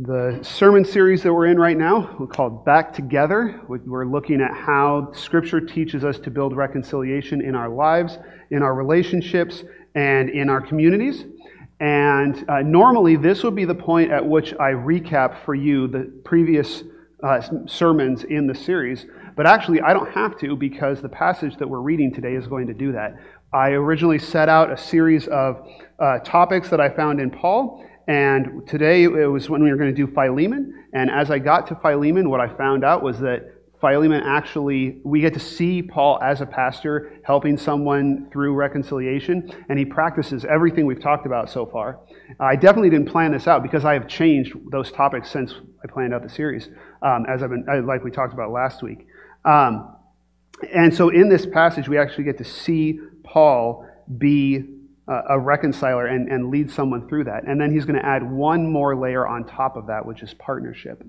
the sermon series that we're in right now. We're called Back Together. We're looking at how Scripture teaches us to build reconciliation in our lives, in our relationships, and in our communities. And normally this would be the point at which I recap for you the previous sermons in the series. But actually I don't have to, because the passage that we're reading today is going to do that. I originally set out a series of topics that I found in Paul. And today it was when we were going to do Philemon. And as I got to Philemon, what I found out was that Philemon actually, we get to see Paul as a pastor helping someone through reconciliation, and he practices everything we've talked about so far. I definitely didn't plan this out, because I have changed those topics since I planned out the series, like we talked about last week. And so in this passage, we actually get to see Paul be a reconciler and lead someone through that. And then he's going to add one more layer on top of that, which is partnership.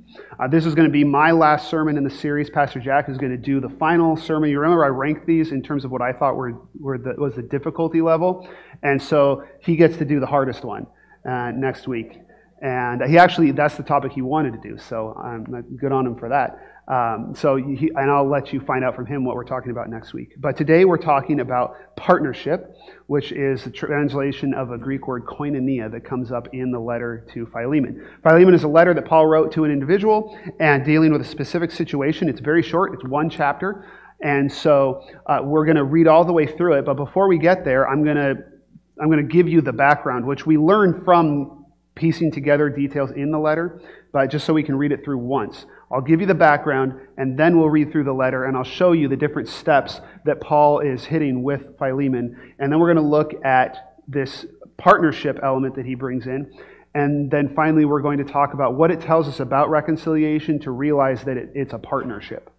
This is going to be my last sermon in the series. Pastor Jack is going to do the final sermon. You remember I ranked these in terms of what I thought was the difficulty level. And so he gets to do the hardest one next week. And he actually, that's the topic he wanted to do. So I'm good on him for that. And I'll let you find out from him what we're talking about next week. But today we're talking about partnership, which is the translation of a Greek word koinonia that comes up in the letter to Philemon. Philemon is a letter that Paul wrote to an individual and dealing with a specific situation. It's very short. It's one chapter. And so we're going to read all the way through it. But before we get there, I'm going to give you the background, which we learn from piecing together details in the letter, but just so we can read it through once. I'll give you the background, and then we'll read through the letter, and I'll show you the different steps that Paul is hitting with Philemon. And then we're going to look at this partnership element that he brings in. And then finally, we're going to talk about what it tells us about reconciliation to realize that it's a partnership.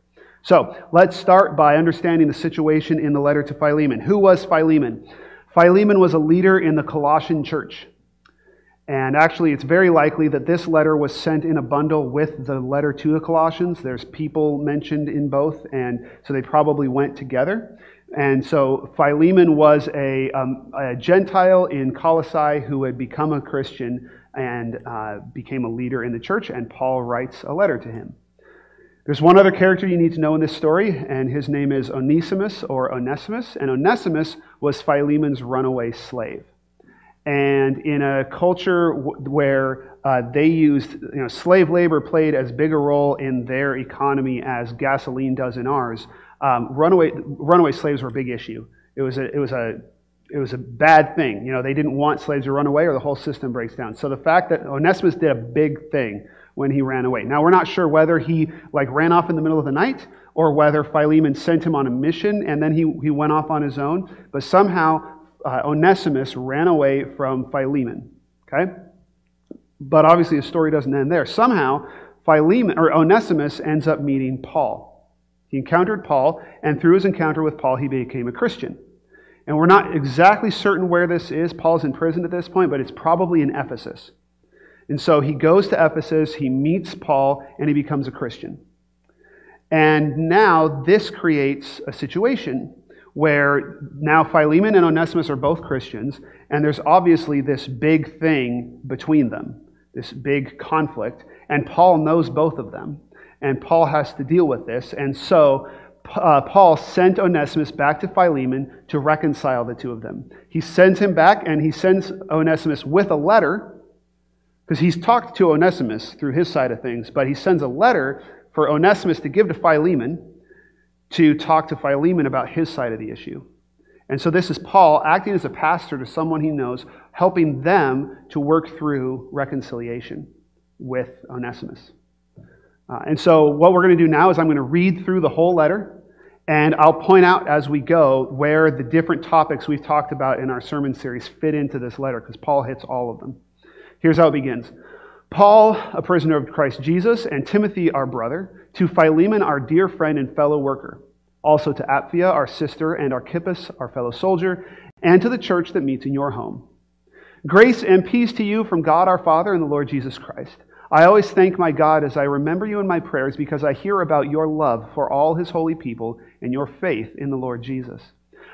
So let's start by understanding the situation in the letter to Philemon. Who was Philemon? Philemon was a leader in the Colossian church. And actually, it's very likely that this letter was sent in a bundle with the letter to the Colossians. There's people mentioned in both, and so they probably went together. And so Philemon was a Gentile in Colossae who had become a Christian and became a leader in the church, and Paul writes a letter to him. There's one other character you need to know in this story, and his name is Onesimus. And Onesimus was Philemon's runaway slave. And in a culture where they used, slave labor played as big a role in their economy as gasoline does in ours. Runaway slaves were a big issue. It was a bad thing. They didn't want slaves to run away, or the whole system breaks down. So the fact that Onesimus did a big thing when he ran away. Now we're not sure whether he ran off in the middle of the night, or whether Philemon sent him on a mission and then he went off on his own. But somehow Onesimus ran away from Philemon, okay? But obviously the story doesn't end there. Somehow, Onesimus ends up meeting Paul. He encountered Paul, and through his encounter with Paul, he became a Christian. And we're not exactly certain where this is. Paul's in prison at this point, but it's probably in Ephesus. And so he goes to Ephesus, he meets Paul, and he becomes a Christian. And now this creates a situation where now Philemon and Onesimus are both Christians, and there's obviously this big thing between them, this big conflict, and Paul knows both of them, and Paul has to deal with this, and so Paul sent Onesimus back to Philemon to reconcile the two of them. He sends him back, and he sends Onesimus with a letter, because he's talked to Onesimus through his side of things, but he sends a letter for Onesimus to give to Philemon, to talk to Philemon about his side of the issue. And so this is Paul acting as a pastor to someone he knows, helping them to work through reconciliation with Onesimus. And so what we're going to do now is I'm going to read through the whole letter, and I'll point out as we go where the different topics we've talked about in our sermon series fit into this letter, because Paul hits all of them. Here's how it begins. Paul, a prisoner of Christ Jesus, and Timothy, our brother, to Philemon, our dear friend and fellow worker, also to Apphia, our sister, and Archippus, our fellow soldier, and to the church that meets in your home. Grace and peace to you from God our Father and the Lord Jesus Christ. I always thank my God as I remember you in my prayers, because I hear about your love for all his holy people and your faith in the Lord Jesus.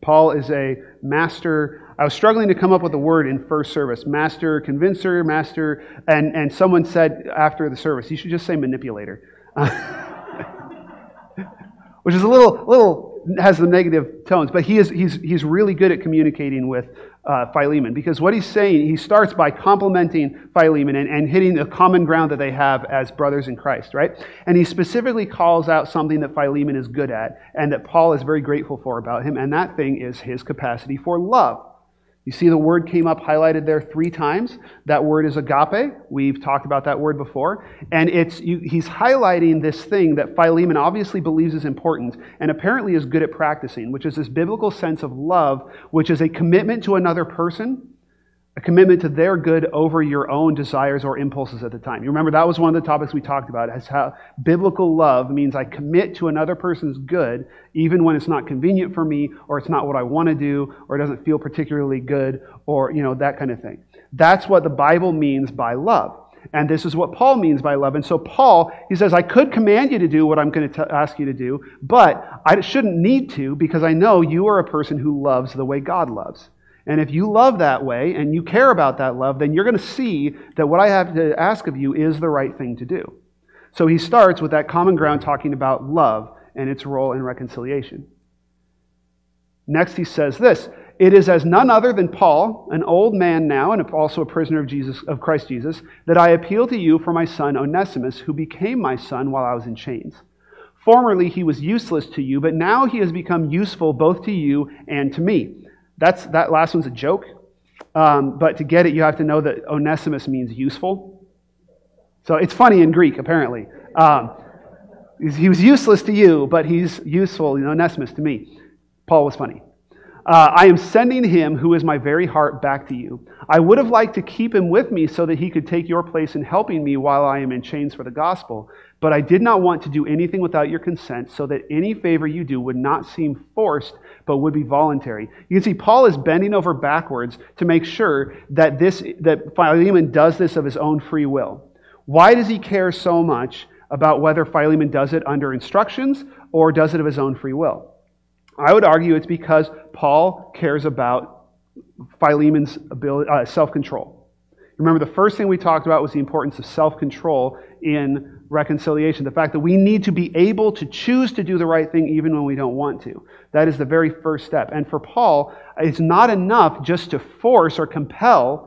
Paul is a master. I was struggling to come up with a word in first service. Master, convincer, master, and someone said after the service, you should just say manipulator. Which is a little has the negative tones, but he's really good at communicating with Philemon, because what he's saying, he starts by complimenting Philemon and hitting the common ground that they have as brothers in Christ, right? And he specifically calls out something that Philemon is good at and that Paul is very grateful for about him, and that thing is his capacity for love. You see the word came up highlighted there 3 times. That word is agape. We've talked about that word before. And he's highlighting this thing that Philemon obviously believes is important and apparently is good at practicing, which is this biblical sense of love, which is a commitment to another person, a commitment to their good over your own desires or impulses at the time. You remember that was one of the topics we talked about, is how biblical love means I commit to another person's good even when it's not convenient for me, or it's not what I want to do, or it doesn't feel particularly good, or that kind of thing. That's what the Bible means by love. And this is what Paul means by love. And so Paul, he says, I could command you to do what I'm going to ask you to do, but I shouldn't need to, because I know you are a person who loves the way God loves. And if you love that way and you care about that love, then you're going to see that what I have to ask of you is the right thing to do. So he starts with that common ground talking about love and its role in reconciliation. Next he says this, it is as none other than Paul, an old man now and also a prisoner of Christ Jesus, that I appeal to you for my son Onesimus, who became my son while I was in chains. Formerly he was useless to you, but now he has become useful both to you and to me. That last one's a joke, but to get it, you have to know that Onesimus means useful. So it's funny in Greek, apparently. He was useless to you, but he's useful, Onesimus, to me. Paul was funny. I am sending him, who is my very heart, back to you. I would have liked to keep him with me so that he could take your place in helping me while I am in chains for the gospel, but I did not want to do anything without your consent, so that any favor you do would not seem forced, but would be voluntary. You can see Paul is bending over backwards to make sure that Philemon does this of his own free will. Why does he care so much about whether Philemon does it under instructions or does it of his own free will? I would argue it's because Paul cares about Philemon's ability, self-control. Remember, the first thing we talked about was the importance of self-control in reconciliation. The fact that we need to be able to choose to do the right thing even when we don't want to. That is the very first step. And for Paul, it's not enough just to force or compel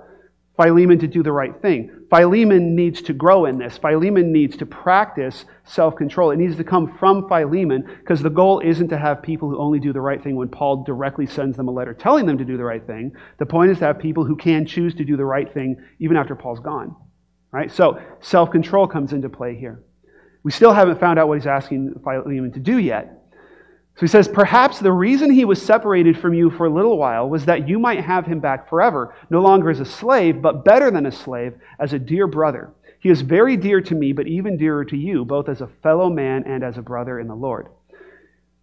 Philemon to do the right thing. Philemon needs to grow in this. Philemon needs to practice self-control. It needs to come from Philemon, because the goal isn't to have people who only do the right thing when Paul directly sends them a letter telling them to do the right thing. The point is to have people who can choose to do the right thing even after Paul's gone. Right? So self-control comes into play here. We still haven't found out what he's asking Philemon to do yet. So he says, perhaps the reason he was separated from you for a little while was that you might have him back forever, no longer as a slave, but better than a slave, as a dear brother. He is very dear to me, but even dearer to you, both as a fellow man and as a brother in the Lord.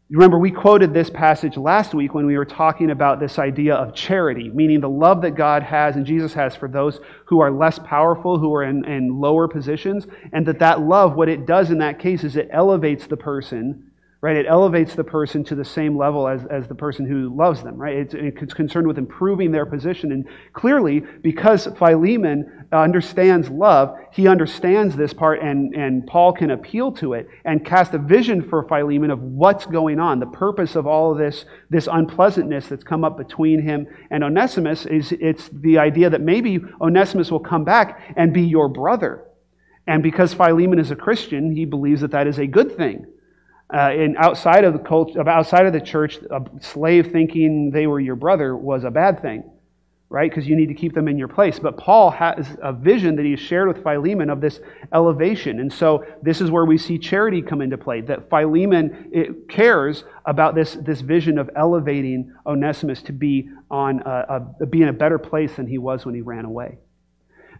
Remember, we quoted this passage last week when we were talking about this idea of charity, meaning the love that God has and Jesus has for those who are less powerful, who are in lower positions, and that love, what it does in that case is it elevates the person. Right, it elevates the person to the same level as the person who loves them. Right, it's concerned with improving their position, and clearly, because Philemon understands love, he understands this part, and Paul can appeal to it and cast a vision for Philemon of what's going on. The purpose of all of this unpleasantness that's come up between him and Onesimus is it's the idea that maybe Onesimus will come back and be your brother, and because Philemon is a Christian, he believes that is a good thing. And outside of the culture, outside of the church, a slave thinking they were your brother was a bad thing, right? Because you need to keep them in your place. But Paul has a vision that he shared with Philemon of this elevation. And so this is where we see charity come into play, that Philemon cares about this vision of elevating Onesimus to be be in a better place than he was when he ran away.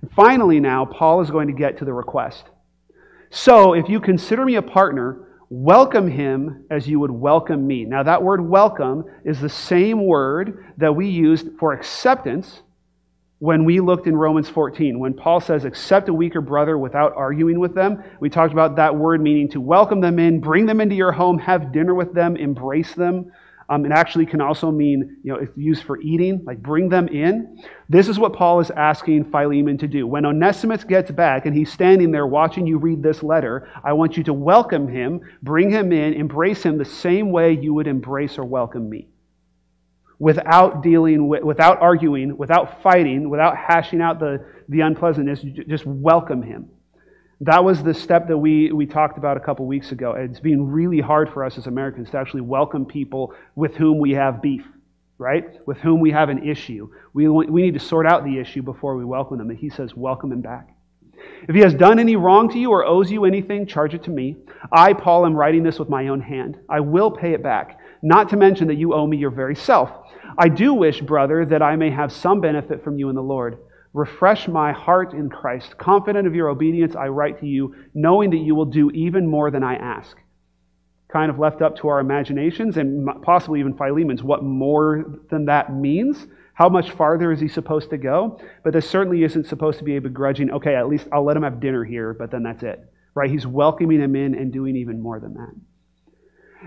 And finally now, Paul is going to get to the request. So if you consider me a partner, Welcome him as you would welcome me. Now that word welcome is the same word that we used for acceptance when we looked in Romans 14. When Paul says, accept a weaker brother without arguing with them, we talked about that word meaning to welcome them in, bring them into your home, have dinner with them, embrace them. It actually can also mean, it's used for eating, like bring them in. This is what Paul is asking Philemon to do. When Onesimus gets back and he's standing there watching you read this letter, I want you to welcome him, bring him in, embrace him the same way you would embrace or welcome me. Without arguing, without fighting, without hashing out the unpleasantness, just welcome him. That was the step that we talked about a couple weeks ago. It's been really hard for us as Americans to actually welcome people with whom we have beef, right? With whom we have an issue. We need to sort out the issue before we welcome them. And he says, welcome him back. If he has done any wrong to you or owes you anything, charge it to me. I, Paul, am writing this with my own hand. I will pay it back. Not to mention that you owe me your very self. I do wish, brother, that I may have some benefit from you in the Lord. Refresh my heart in Christ. Confident of your obedience, I write to you, knowing that you will do even more than I ask. Kind of left up to our imaginations and possibly even Philemon's, what more than that means. How much farther is he supposed to go? But this certainly isn't supposed to be a begrudging, okay, at least I'll let him have dinner here, but then that's it. Right? He's welcoming him in and doing even more than that.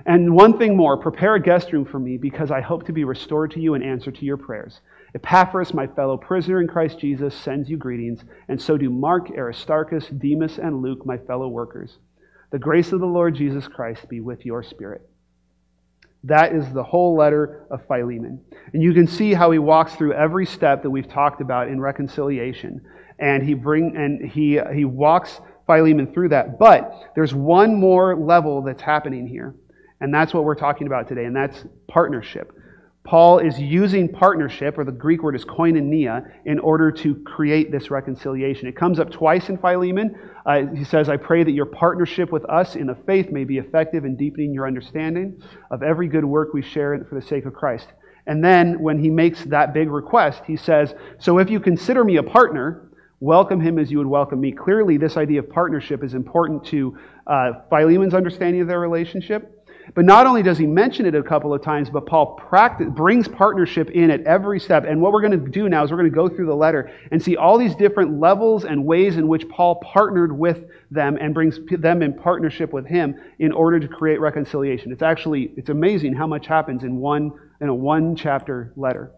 And one thing more, prepare a guest room for me because I hope to be restored to you in answer to your prayers. Epaphras, my fellow prisoner in Christ Jesus, sends you greetings, and so do Mark, Aristarchus, Demas, and Luke, my fellow workers. The grace of the Lord Jesus Christ be with your spirit. That is the whole letter of Philemon. And you can see how he walks through every step that we've talked about in reconciliation. And he walks Philemon through that. But there's one more level that's happening here. And that's what we're talking about today, and that's partnership. Paul is using partnership, or the Greek word is koinonia, in order to create this reconciliation. It comes up twice in Philemon. He says, I pray that your partnership with us in the faith may be effective in deepening your understanding of every good work we share for the sake of Christ. And then when he makes that big request, he says, so if you consider me a partner, welcome him as you would welcome me. Clearly, this idea of partnership is important to Philemon's understanding of their relationship. But not only does he mention it a couple of times, but Paul brings partnership in at every step. And what we're going to do now is we're going to go through the letter and see all these different levels and ways in which Paul partnered with them and brings them in partnership with him in order to create reconciliation. It's amazing how much happens in a one chapter letter.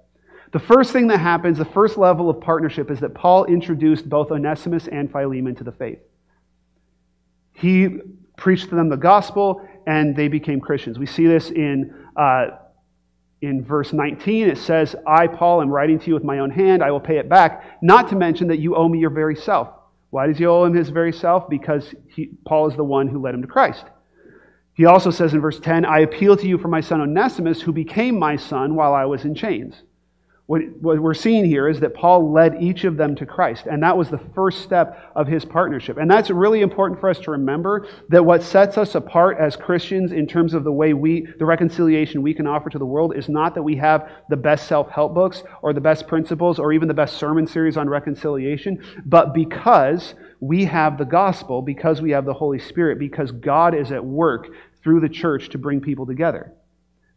The first thing that happens, the first level of partnership, is that Paul introduced both Onesimus and Philemon to the faith. He preached to them the gospel, and they became Christians. We see this in verse 19. It says, I, Paul, am writing to you with my own hand. I will pay it back. Not to mention that you owe me your very self. Why does he owe him his very self? Because Paul is the one who led him to Christ. He also says in verse 10, I appeal to you for my son Onesimus, who became my son while I was in chains. What we're seeing here is that Paul led each of them to Christ, and that was the first step of his partnership. And that's really important for us to remember, that what sets us apart as Christians in terms of the reconciliation we can offer to the world is not that we have the best self-help books or the best principles or even the best sermon series on reconciliation, but because we have the gospel, because we have the Holy Spirit, because God is at work through the church to bring people together.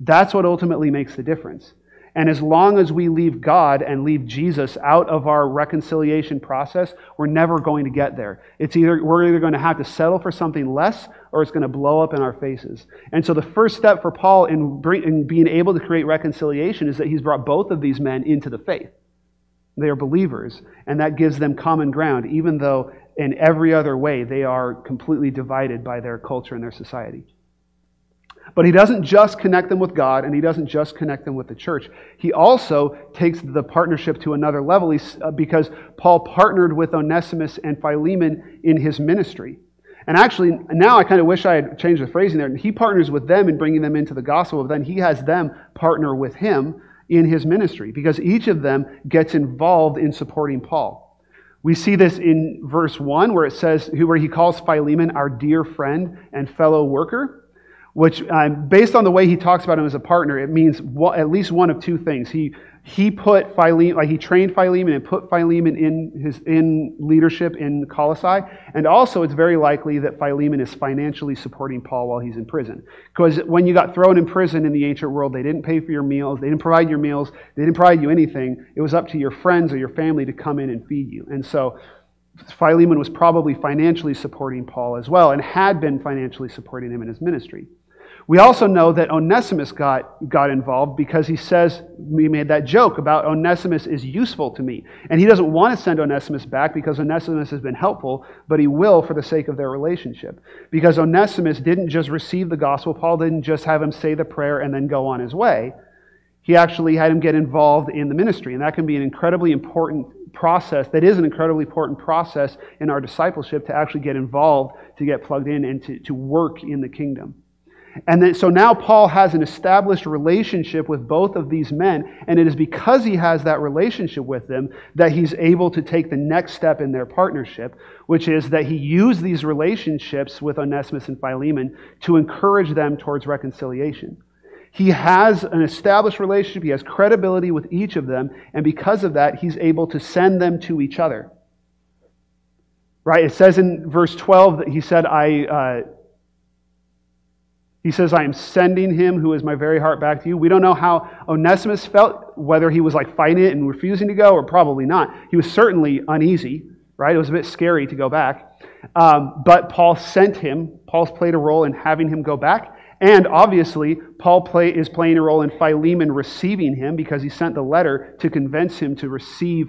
That's what ultimately makes the difference. And as long as we leave God and leave Jesus out of our reconciliation process, we're never going to get there. We're either going to have to settle for something less, or it's going to blow up in our faces. And so the first step for Paul in being able to create reconciliation is that he's brought both of these men into the faith. They are believers, and that gives them common ground, even though in every other way they are completely divided by their culture and their society. But he doesn't just connect them with God, and he doesn't just connect them with the church. He also takes the partnership to another level because Paul partnered with Onesimus and Philemon in his ministry. And actually, now I kind of wish I had changed the phrasing there. He partners with them in bringing them into the gospel, but then he has them partner with him in his ministry because each of them gets involved in supporting Paul. We see this in verse 1 where he calls Philemon our dear friend and fellow worker. which based on the way he talks about him as a partner, it means at least one of two things. He put Philemon, like he trained Philemon and put Philemon in leadership in Colossae. And also it's very likely that Philemon is financially supporting Paul while he's in prison. Because when you got thrown in prison in the ancient world, they didn't pay for your meals, they didn't provide your meals, they didn't provide you anything. It was up to your friends or your family to come in and feed you. And so Philemon was probably financially supporting Paul as well, and had been financially supporting him in his ministry. We also know that Onesimus got involved because he says, we made that joke about Onesimus is useful to me. And he doesn't want to send Onesimus back because Onesimus has been helpful, but he will for the sake of their relationship. Because Onesimus didn't just receive the gospel, Paul didn't just have him say the prayer and then go on his way. He actually had him get involved in the ministry, and that can be an incredibly important process. That is an incredibly important process in our discipleship, to actually get involved, to get plugged in, and to work in the kingdom. And then, so now Paul has an established relationship with both of these men, and it is because he has that relationship with them that he's able to take the next step in their partnership, which is that he used these relationships with Onesimus and Philemon to encourage them towards reconciliation. He has an established relationship, he has credibility with each of them, and because of that, he's able to send them to each other. Right? It says in verse 12 that he said, I am sending him who is my very heart back to you. We don't know how Onesimus felt, whether he was like fighting it and refusing to go, or probably not. He was certainly uneasy, right? It was a bit scary to go back. But Paul sent him. Paul's played a role in having him go back. And obviously, Paul is playing a role in Philemon receiving him, because he sent the letter to convince him to receive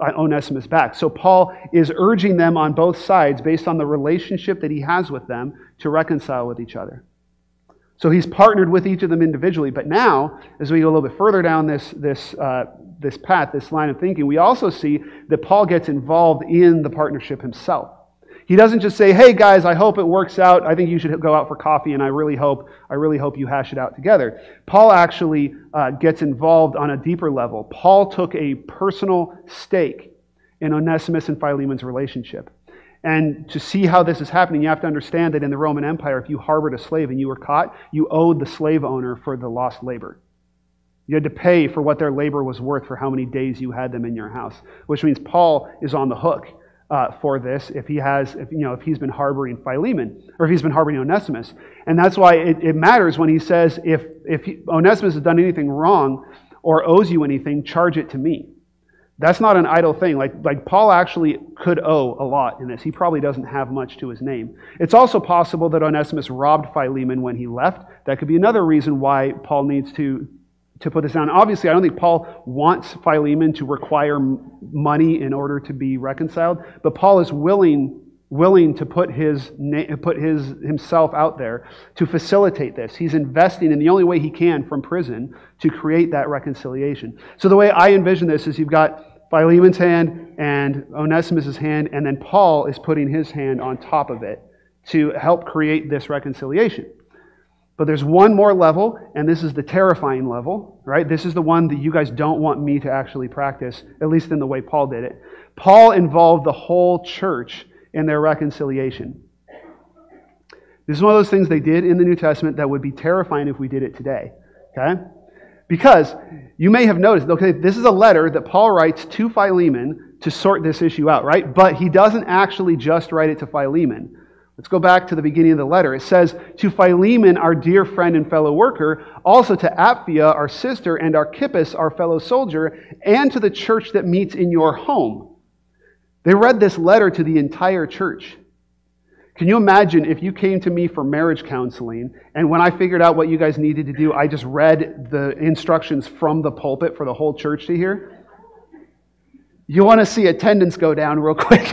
Onesimus back. So Paul is urging them on both sides, based on the relationship that he has with them, to reconcile with each other. So he's partnered with each of them individually. But now, as we go a little bit further down this path, this line of thinking, we also see that Paul gets involved in the partnership himself. He doesn't just say, hey guys, I hope it works out. I think you should go out for coffee, and I really hope you hash it out together. Paul actually gets involved on a deeper level. Paul took a personal stake in Onesimus and Philemon's relationship. And to see how this is happening, you have to understand that in the Roman Empire, if you harbored a slave and you were caught, you owed the slave owner for the lost labor. You had to pay for what their labor was worth, for how many days you had them in your house, which means Paul is on the hook for this, if he's been harboring Philemon, or if he's been harboring Onesimus. And that's why it matters when he says, if Onesimus has done anything wrong or owes you anything, charge it to me. That's not an idle thing. Like Paul actually could owe a lot in this. He probably doesn't have much to his name. It's also possible that Onesimus robbed Philemon when he left. That could be another reason why Paul needs to put this down. Obviously, I don't think Paul wants Philemon to require money in order to be reconciled, but Paul is willing to put himself out there to facilitate this. He's investing in the only way he can from prison to create that reconciliation. So the way I envision this is you've got Philemon's hand and Onesimus's hand, and then Paul is putting his hand on top of it to help create this reconciliation. But there's one more level, and this is the terrifying level, right? This is the one that you guys don't want me to actually practice, at least in the way Paul did it. Paul involved the whole church in their reconciliation. This is one of those things they did in the New Testament that would be terrifying if we did it today, okay? Because you may have noticed, okay, this is a letter that Paul writes to Philemon to sort this issue out, right? But he doesn't actually just write it to Philemon. Let's go back to the beginning of the letter. It says, to Philemon, our dear friend and fellow worker, also to Apphia, our sister, and Archippus, our fellow soldier, and to the church that meets in your home. They read this letter to the entire church. Can you imagine if you came to me for marriage counseling, and when I figured out what you guys needed to do, I just read the instructions from the pulpit for the whole church to hear? You want to see attendance go down real quick.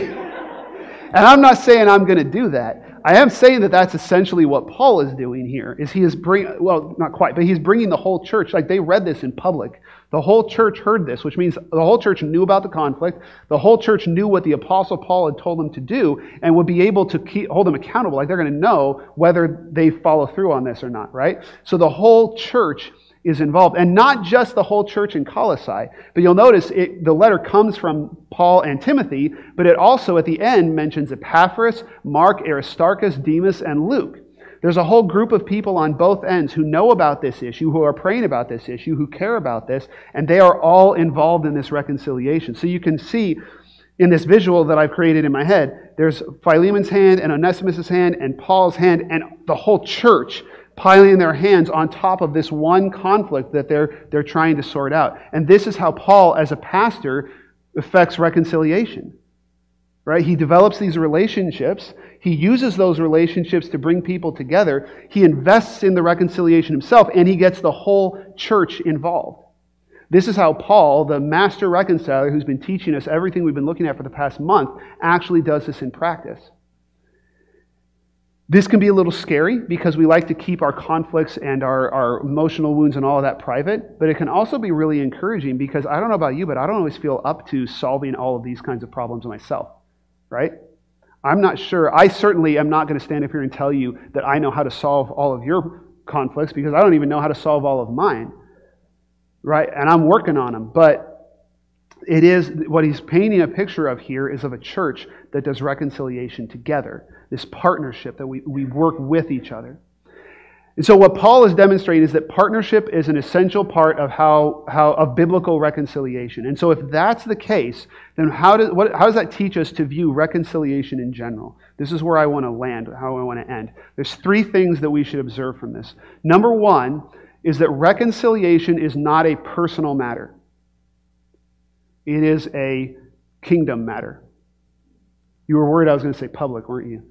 And I'm not saying I'm going to do that. I am saying that that's essentially what Paul is doing here. He's bringing the whole church. Like, they read this in public. The whole church heard this, which means the whole church knew about the conflict. The whole church knew what the Apostle Paul had told them to do, and would be able to hold them accountable. Like, they're going to know whether they follow through on this or not, right? So the whole church is involved, and not just the whole church in Colossae, but you'll notice the letter comes from Paul and Timothy, but it also at the end mentions Epaphras, Mark, Aristarchus, Demas, and Luke. There's a whole group of people on both ends who know about this issue, who are praying about this issue, who care about this, and they are all involved in this reconciliation. So you can see in this visual that I've created in my head, there's Philemon's hand and Onesimus' hand and Paul's hand and the whole church piling their hands on top of this one conflict that they're trying to sort out. And this is how Paul, as a pastor, affects reconciliation. Right? He develops these relationships. He uses those relationships to bring people together. He invests in the reconciliation himself, and he gets the whole church involved. This is how Paul, the master reconciler who's been teaching us everything we've been looking at for the past month, actually does this in practice. This can be a little scary because we like to keep our conflicts and our emotional wounds and all of that private, but it can also be really encouraging because I don't know about you, but I don't always feel up to solving all of these kinds of problems myself, right? I'm not sure. I certainly am not going to stand up here and tell you that I know how to solve all of your conflicts because I don't even know how to solve all of mine, right? And I'm working on them, but it is what he's painting a picture of here is of a church that does reconciliation together. This partnership that we work with each other. And so what Paul is demonstrating is that partnership is an essential part of how of biblical reconciliation. And so if that's the case, then how does that teach us to view reconciliation in general? This is where I want to land, how I want to end. There's three things that we should observe from this. Number one is that reconciliation is not a personal matter. It is a kingdom matter. You were worried I was going to say public, weren't you?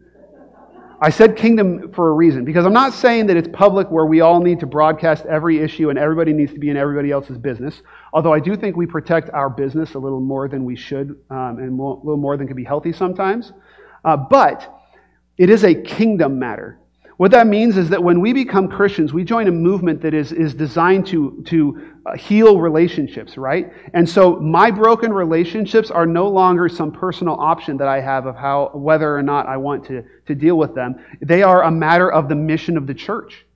I said kingdom for a reason, because I'm not saying that it's public where we all need to broadcast every issue and everybody needs to be in everybody else's business, although I do think we protect our business a little more than we should and a little more than can be healthy sometimes. But it is a kingdom matter. What that means is that when we become Christians, we join a movement that is designed to heal relationships, right? And so my broken relationships are no longer some personal option that I have of how whether or not I want to deal with them. They are a matter of the mission of the church.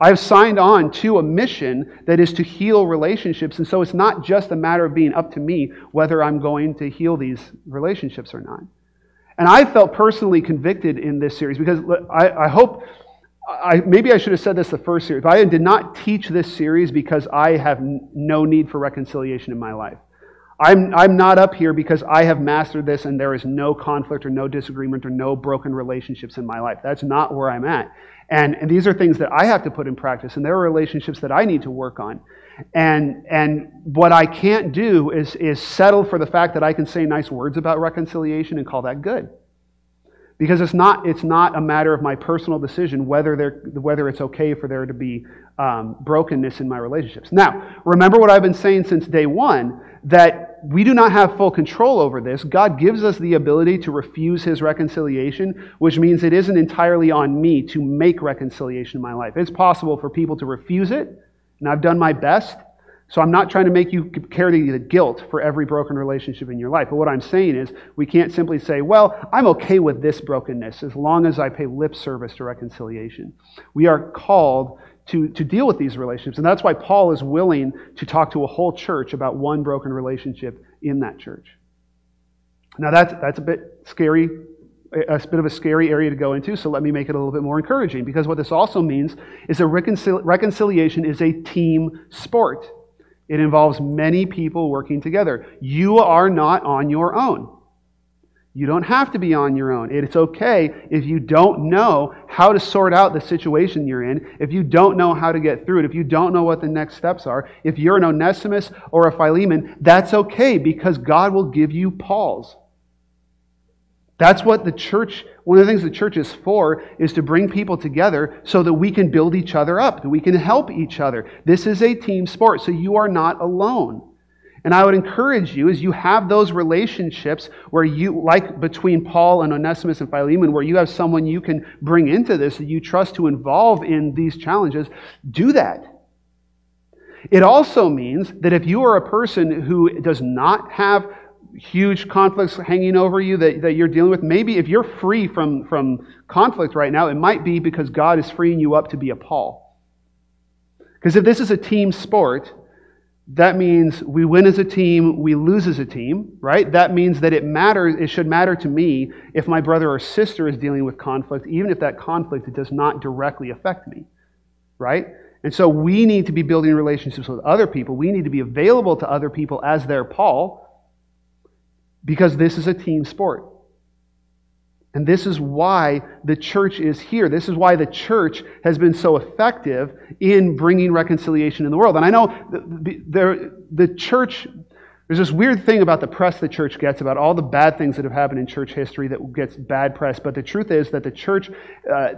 I've signed on to a mission that is to heal relationships, and so it's not just a matter of being up to me whether I'm going to heal these relationships or not. And I felt personally convicted in this series because I hope... maybe I should have said this the first series, but I did not teach this series because I have no need for reconciliation in my life. I'm not up here because I have mastered this and there is no conflict or no disagreement or no broken relationships in my life. That's not where I'm at. And these are things that I have to put in practice, and there are relationships that I need to work on. And what I can't do is settle for the fact that I can say nice words about reconciliation and call that good. Because it's not a matter of my personal decision whether it's okay for there to be brokenness in my relationships. Now, remember what I've been saying since day one, that we do not have full control over this. God gives us the ability to refuse His reconciliation, which means it isn't entirely on me to make reconciliation in my life. It's possible for people to refuse it, and I've done my best. So I'm not trying to make you carry the guilt for every broken relationship in your life. But what I'm saying is we can't simply say, well, I'm okay with this brokenness as long as I pay lip service to reconciliation. We are called to deal with these relationships. And that's why Paul is willing to talk to a whole church about one broken relationship in that church. Now that's a bit scary. It's a bit of a scary area to go into, so let me make it a little bit more encouraging, because what this also means is that reconciliation is a team sport. It involves many people working together. You are not on your own. You don't have to be on your own. It's okay if you don't know how to sort out the situation you're in, if you don't know how to get through it, if you don't know what the next steps are, if you're an Onesimus or a Philemon, that's okay because God will give you Pauls. That's what the church, one of the things the church is for, is to bring people together so that we can build each other up, that we can help each other. This is a team sport, so you are not alone. And I would encourage you, as you have those relationships where you, like between Paul and Onesimus and Philemon, where you have someone you can bring into this that you trust to involve in these challenges, do that. It also means that if you are a person who does not have huge conflicts hanging over you that you're dealing with. Maybe if you're free from conflict right now, it might be because God is freeing you up to be a Paul. Because if this is a team sport, That means we win as a team, we lose as a team, right? That means that it should matter to me if my brother or sister is dealing with conflict, even if that conflict does not directly affect me, right? And so we need to be building relationships with other people. We need to be available to other people as their Paul, because this is a team sport. And this is why the church is here. This is why the church has been so effective in bringing reconciliation in the world. And I know the church, there's this weird thing about the press the church gets about all the bad things that have happened in church history that gets bad press. But the truth is that the church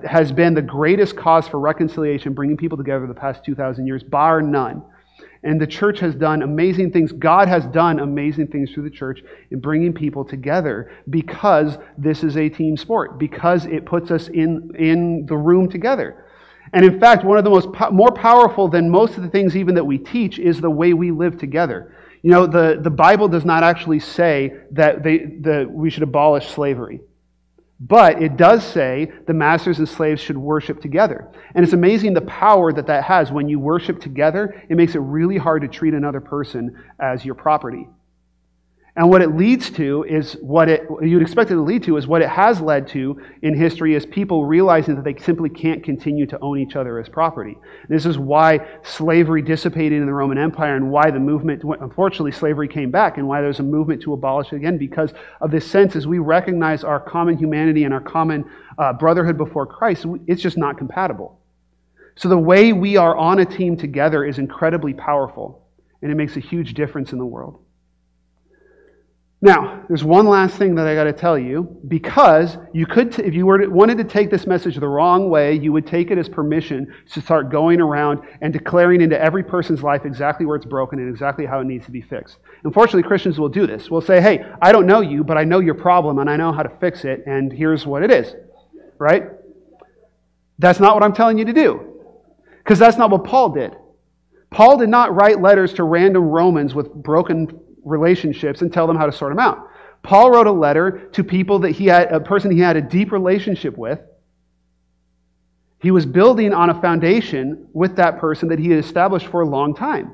has been the greatest cause for reconciliation, bringing people together the past 2,000 years, bar none. And the church has done amazing things. God has done amazing things through the church in bringing people together, because this is a team sport, because it puts us in the room together. And in fact, one of the more powerful than most of the things even that we teach is the way we live together. You know, the Bible does not actually say that we should abolish slavery. But it does say the masters and slaves should worship together. And it's amazing the power that has. When you worship together, it makes it really hard to treat another person as your property. And what it leads to is you'd expect it to lead to is what it has led to in history, is people realizing that they simply can't continue to own each other as property. This is why slavery dissipated in the Roman Empire, and why the movement, unfortunately, slavery came back, and why there's a movement to abolish it again, because of this sense as we recognize our common humanity and our common brotherhood before Christ, it's just not compatible. So the way we are on a team together is incredibly powerful, and it makes a huge difference in the world. Now, there's one last thing that I got to tell you, because you could, if you wanted to take this message the wrong way, you would take it as permission to start going around and declaring into every person's life exactly where it's broken and exactly how it needs to be fixed. Unfortunately, Christians will do this. We'll say, hey, I don't know you, but I know your problem and I know how to fix it, and here's what it is, right? That's not what I'm telling you to do, because that's not what Paul did. Paul did not write letters to random Romans with broken relationships and tell them how to sort them out. Paul wrote a letter to people that a deep relationship with. He was building on a foundation with that person that he had established for a long time.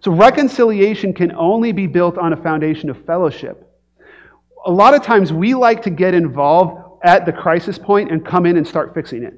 So reconciliation can only be built on a foundation of fellowship. A lot of times we like to get involved at the crisis point and come in and start fixing it.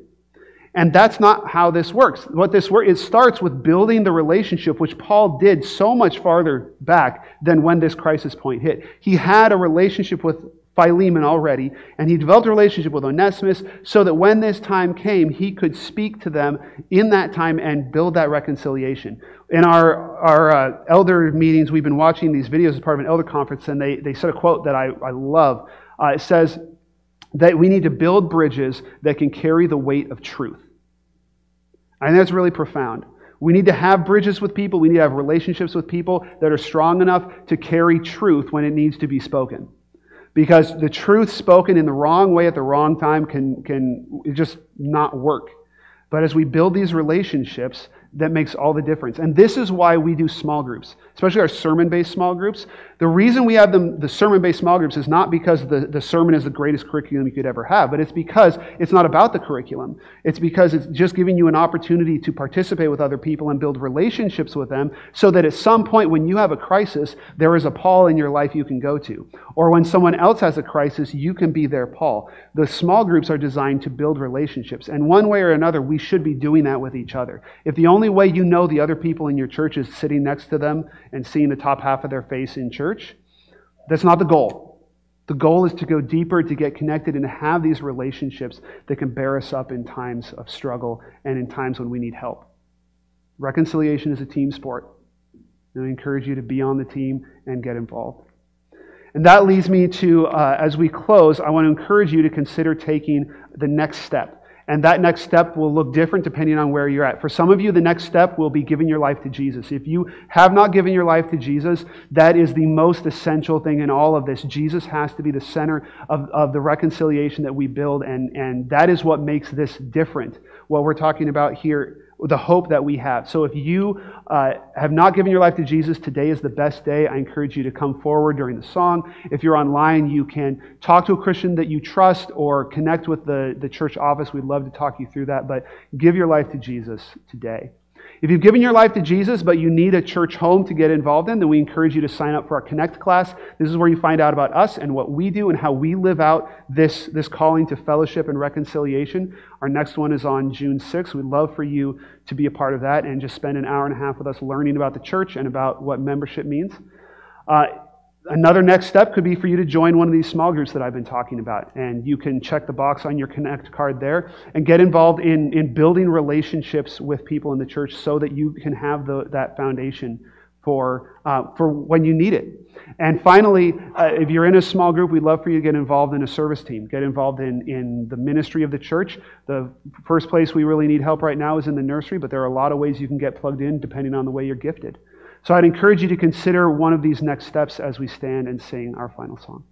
And that's not how this works. It starts with building the relationship, which Paul did so much farther back than when this crisis point hit. He had a relationship with Philemon already, and he developed a relationship with Onesimus so that when this time came, he could speak to them in that time and build that reconciliation. In our elder meetings, we've been watching these videos as part of an elder conference, and they said a quote that I love. It says that we need to build bridges that can carry the weight of truth. I think that's really profound. We need to have bridges with people. We need to have relationships with people that are strong enough to carry truth when it needs to be spoken. Because the truth spoken in the wrong way at the wrong time can just not work. But as we build these relationships, that makes all the difference. And this is why we do small groups, especially our sermon-based small groups. The reason we have the sermon-based small groups is not because the sermon is the greatest curriculum you could ever have, but it's because it's not about the curriculum. It's because it's just giving you an opportunity to participate with other people and build relationships with them, so that at some point when you have a crisis, there is a Paul in your life you can go to. Or when someone else has a crisis, you can be their Paul. The small groups are designed to build relationships. And one way or another, we should be doing that with each other. If the only way you know the other people in your church is sitting next to them and seeing the top half of their face in church, that's not the goal. The goal is to go deeper, to get connected, and to have these relationships that can bear us up in times of struggle and in times when we need help. Reconciliation is a team sport. And I encourage you to be on the team and get involved. And that leads me to, as we close, I want to encourage you to consider taking the next step. And that next step will look different depending on where you're at. For some of you, the next step will be giving your life to Jesus. If you have not given your life to Jesus, that is the most essential thing in all of this. Jesus has to be the center of the reconciliation that we build, and that is what makes this different, what we're talking about here, the hope that we have. So if you have not given your life to Jesus, today is the best day. I encourage you to come forward during the song. If you're online, you can talk to a Christian that you trust or connect with the church office. We'd love to talk you through that, but give your life to Jesus today. If you've given your life to Jesus, but you need a church home to get involved in, then we encourage you to sign up for our Connect class. This is where you find out about us and what we do and how we live out this calling to fellowship and reconciliation. Our next one is on June 6th. We'd love for you to be a part of that and just spend an hour and a half with us learning about the church and about what membership means. Another next step could be for you to join one of these small groups that I've been talking about. And you can check the box on your Connect card there and get involved in building relationships with people in the church so that you can have that foundation for when you need it. And finally, if you're in a small group, we'd love for you to get involved in a service team. Get involved in the ministry of the church. The first place we really need help right now is in the nursery, but there are a lot of ways you can get plugged in depending on the way you're gifted. So I'd encourage you to consider one of these next steps as we stand and sing our final song.